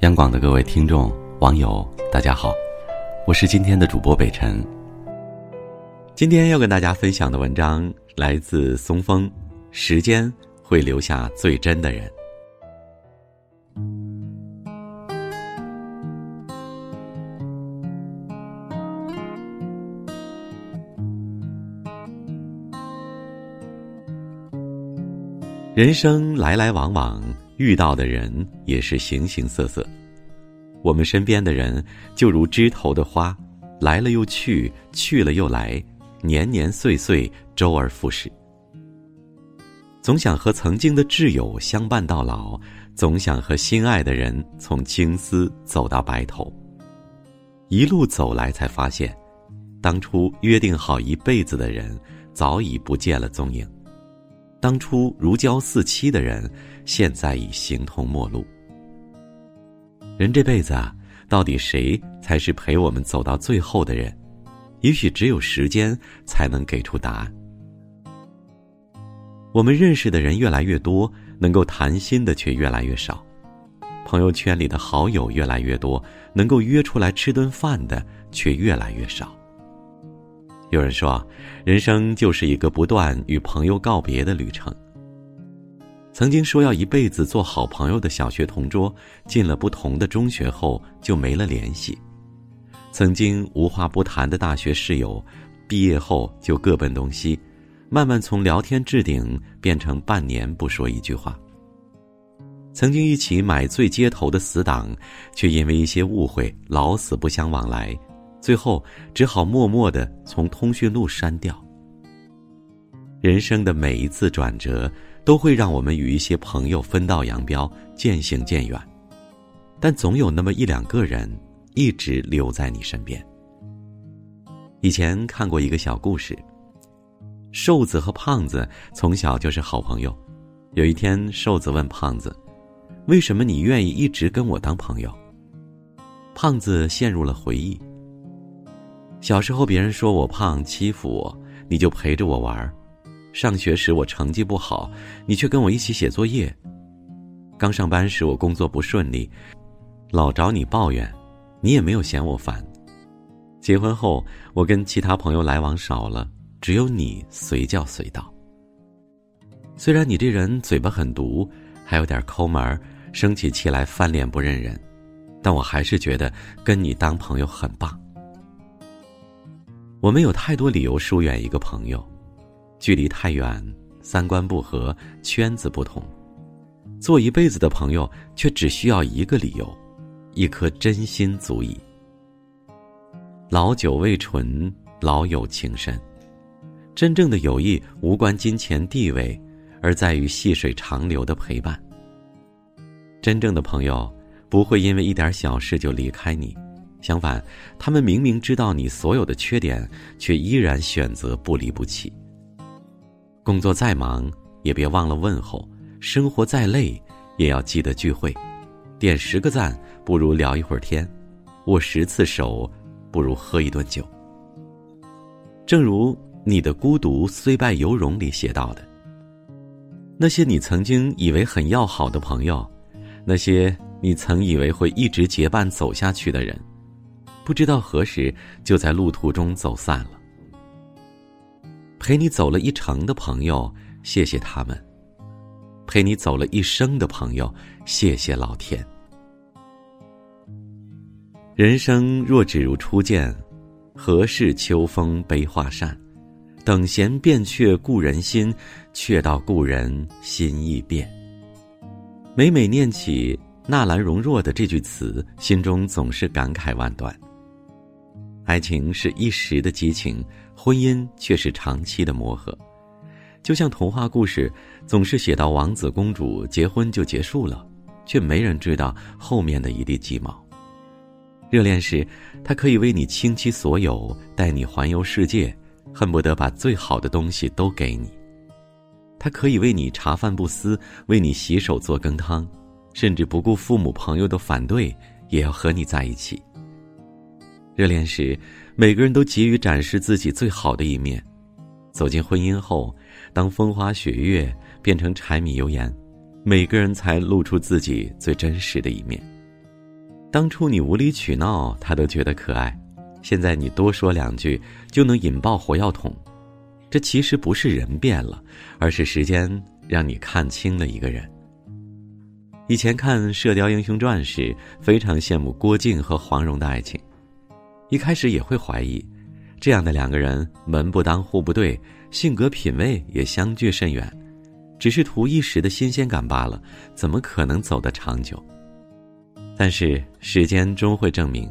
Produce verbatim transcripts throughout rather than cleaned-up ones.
央广的各位听众网友大家好，我是今天的主播北辰。今天要跟大家分享的文章来自松风，时间会留下最真的人。人生来来往往，遇到的人也是形形色色。我们身边的人就如枝头的花，来了又去，去了又来，年年岁岁，周而复始。总想和曾经的挚友相伴到老，总想和心爱的人从青丝走到白头。一路走来才发现，当初约定好一辈子的人早已不见了踪影，当初如胶似漆的人现在已形同陌路。人这辈子啊，到底谁才是陪我们走到最后的人，也许只有时间才能给出答案。我们认识的人越来越多，能够谈心的却越来越少。朋友圈里的好友越来越多，能够约出来吃顿饭的却越来越少。有人说，人生就是一个不断与朋友告别的旅程。曾经说要一辈子做好朋友的小学同桌，进了不同的中学后就没了联系。曾经无话不谈的大学室友，毕业后就各奔东西，慢慢从聊天置顶变成半年不说一句话。曾经一起买醉街头的死党，却因为一些误会老死不相往来，最后只好默默地从通讯录删掉。人生的每一次转折，都会让我们与一些朋友分道扬镳，渐行渐远，但总有那么一两个人一直留在你身边。以前看过一个小故事，瘦子和胖子从小就是好朋友。有一天，瘦子问胖子，为什么你愿意一直跟我当朋友？胖子陷入了回忆，小时候别人说我胖欺负我，你就陪着我玩。上学时我成绩不好，你却跟我一起写作业。刚上班时我工作不顺利，老找你抱怨，你也没有嫌我烦。结婚后我跟其他朋友来往少了，只有你随叫随到。虽然你这人嘴巴很毒，还有点抠门，生起气来翻脸不认人，但我还是觉得跟你当朋友很棒。我们有太多理由疏远一个朋友，距离太远，三观不合，圈子不同。做一辈子的朋友，却只需要一个理由，一颗真心足矣。老酒未醇，老友情深。真正的友谊无关金钱地位，而在于细水长流的陪伴。真正的朋友不会因为一点小事就离开你，相反，他们明明知道你所有的缺点，却依然选择不离不弃。工作再忙，也别忘了问候；生活再累，也要记得聚会。点十个赞，不如聊一会儿天；握十次手，不如喝一顿酒。正如《你的孤独虽败犹荣》里写到的，那些你曾经以为很要好的朋友，那些你曾以为会一直结伴走下去的人，不知道何时就在路途中走散了。陪你走了一程的朋友，谢谢他们；陪你走了一生的朋友，谢谢老天。人生若只如初见，何事秋风悲画扇？等闲变却故人心，却道故人心易变。每每念起纳兰容若的这句词，心中总是感慨万端。爱情是一时的激情，婚姻却是长期的磨合。就像童话故事，总是写到王子公主结婚就结束了，却没人知道后面的一地鸡毛。热恋时，他可以为你倾其所有，带你环游世界，恨不得把最好的东西都给你。他可以为你茶饭不思，为你洗手做羹汤，甚至不顾父母朋友的反对，也要和你在一起。热恋时，每个人都急于展示自己最好的一面。走进婚姻后，当风花雪月变成柴米油盐，每个人才露出自己最真实的一面。当初你无理取闹他都觉得可爱，现在你多说两句就能引爆火药桶。这其实不是人变了，而是时间让你看清了一个人。以前看《射雕英雄传》时，非常羡慕郭靖和黄蓉的爱情，一开始也会怀疑，这样的两个人门不当户不对，性格品味也相距甚远，只是图一时的新鲜感罢了，怎么可能走得长久？但是时间终会证明，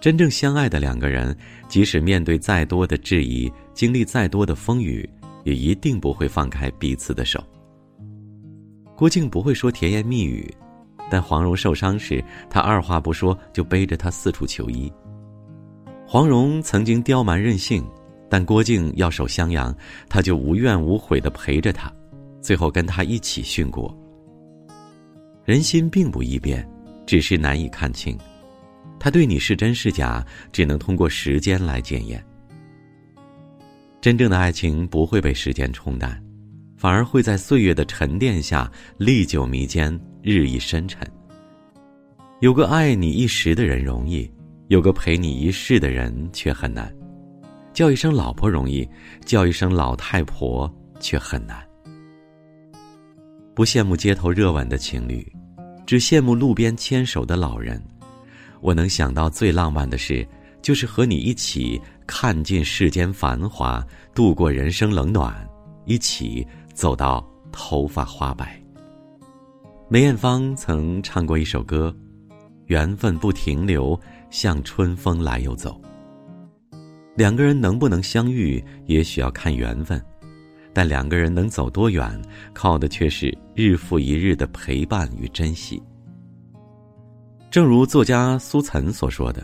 真正相爱的两个人，即使面对再多的质疑，经历再多的风雨，也一定不会放开彼此的手。郭靖不会说甜言蜜语，但黄蓉受伤时，他二话不说就背着她四处求医。黄蓉曾经刁蛮任性，但郭靖要守襄阳，他就无怨无悔地陪着她，最后跟她一起殉国。人心并不易变，只是难以看清，他对你是真是假，只能通过时间来检验。真正的爱情不会被时间冲淡，反而会在岁月的沉淀下历久弥坚，日益深沉。有个爱你一时的人容易，有个陪你一世的人却很难。叫一声老婆容易，叫一声老太婆却很难。不羡慕街头热吻的情侣，只羡慕路边牵手的老人。我能想到最浪漫的事，就是和你一起看尽世间繁华，度过人生冷暖，一起走到头发花白。梅艳芳曾唱过一首歌，缘分不停留，像春风来又走。两个人能不能相遇，也许要看缘分，但两个人能走多远，靠的却是日复一日的陪伴与珍惜。正如作家苏岑所说的，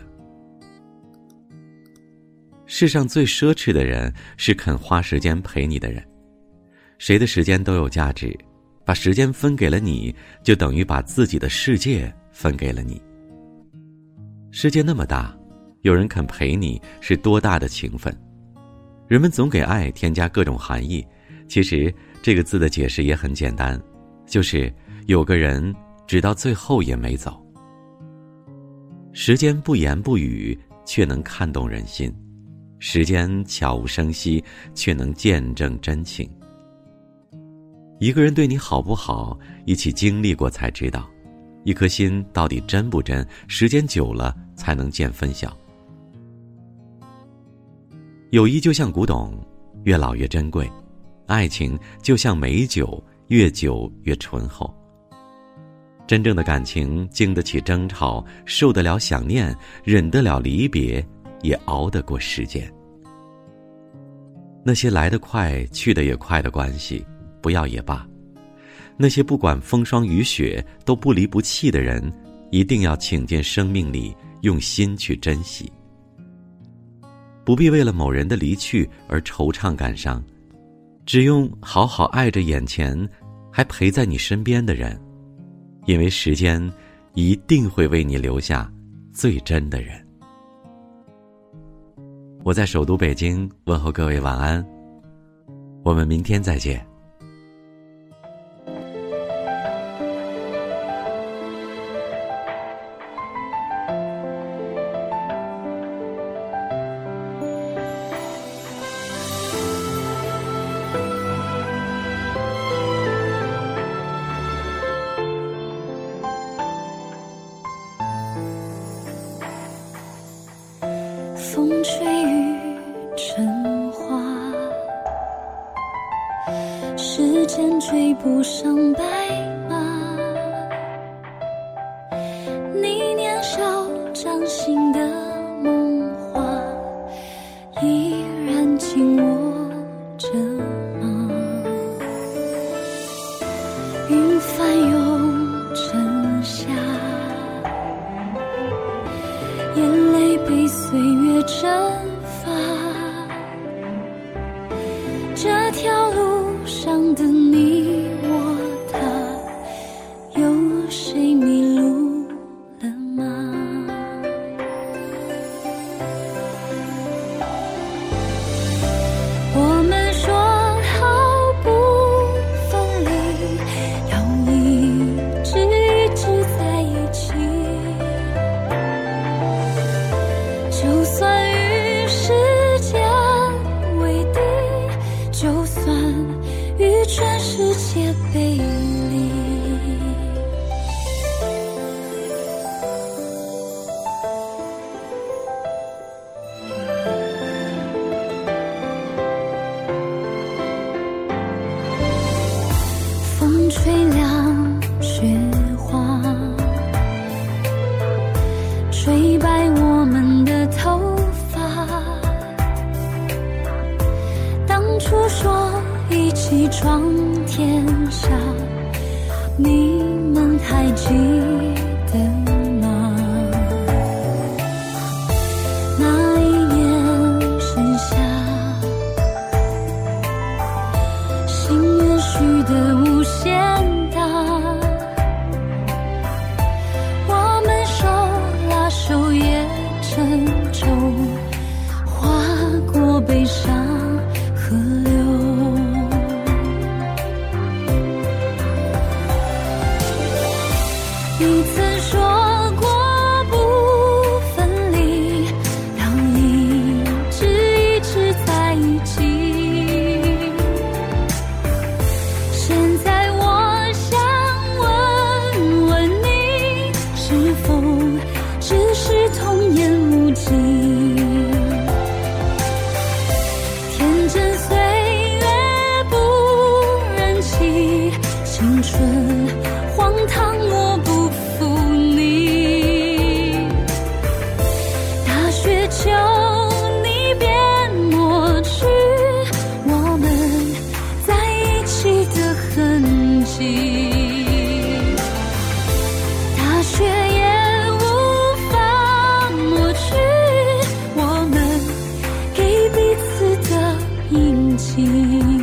世上最奢侈的人是肯花时间陪你的人。谁的时间都有价值，把时间分给了你，就等于把自己的世界分给了你。世界那么大，有人肯陪你是多大的情分。人们总给爱添加各种含义，其实这个字的解释也很简单，就是有个人直到最后也没走。时间不言不语，却能看懂人心；时间悄无声息，却能见证真情。一个人对你好不好，一起经历过才知道；一颗心到底真不真，时间久了才能见分晓。友谊就像古董，越老越珍贵；爱情就像美酒，越久越醇厚。真正的感情经得起争吵，受得了想念，忍得了离别，也熬得过时间。那些来得快去得也快的关系，不要也罢；那些不管风霜雨雪都不离不弃的人，一定要请进生命里，用心去珍惜。不必为了某人的离去而惆怅感伤，只用好好爱着眼前还陪在你身边的人，因为时间一定会为你留下最真的人。我在首都北京问候各位晚安，我们明天再见。风吹雨成花，时间追不上白马。你年少掌心的梦话，依然紧握着吗？云翻涌成夏，眼泪被岁月蒸发，这条路上的你我他，有谁迷路了吗？我们说好不分离，要一直一直在一起。吹凉雪花，吹白我们的头发。当初说一起闯天下，你们还记得？你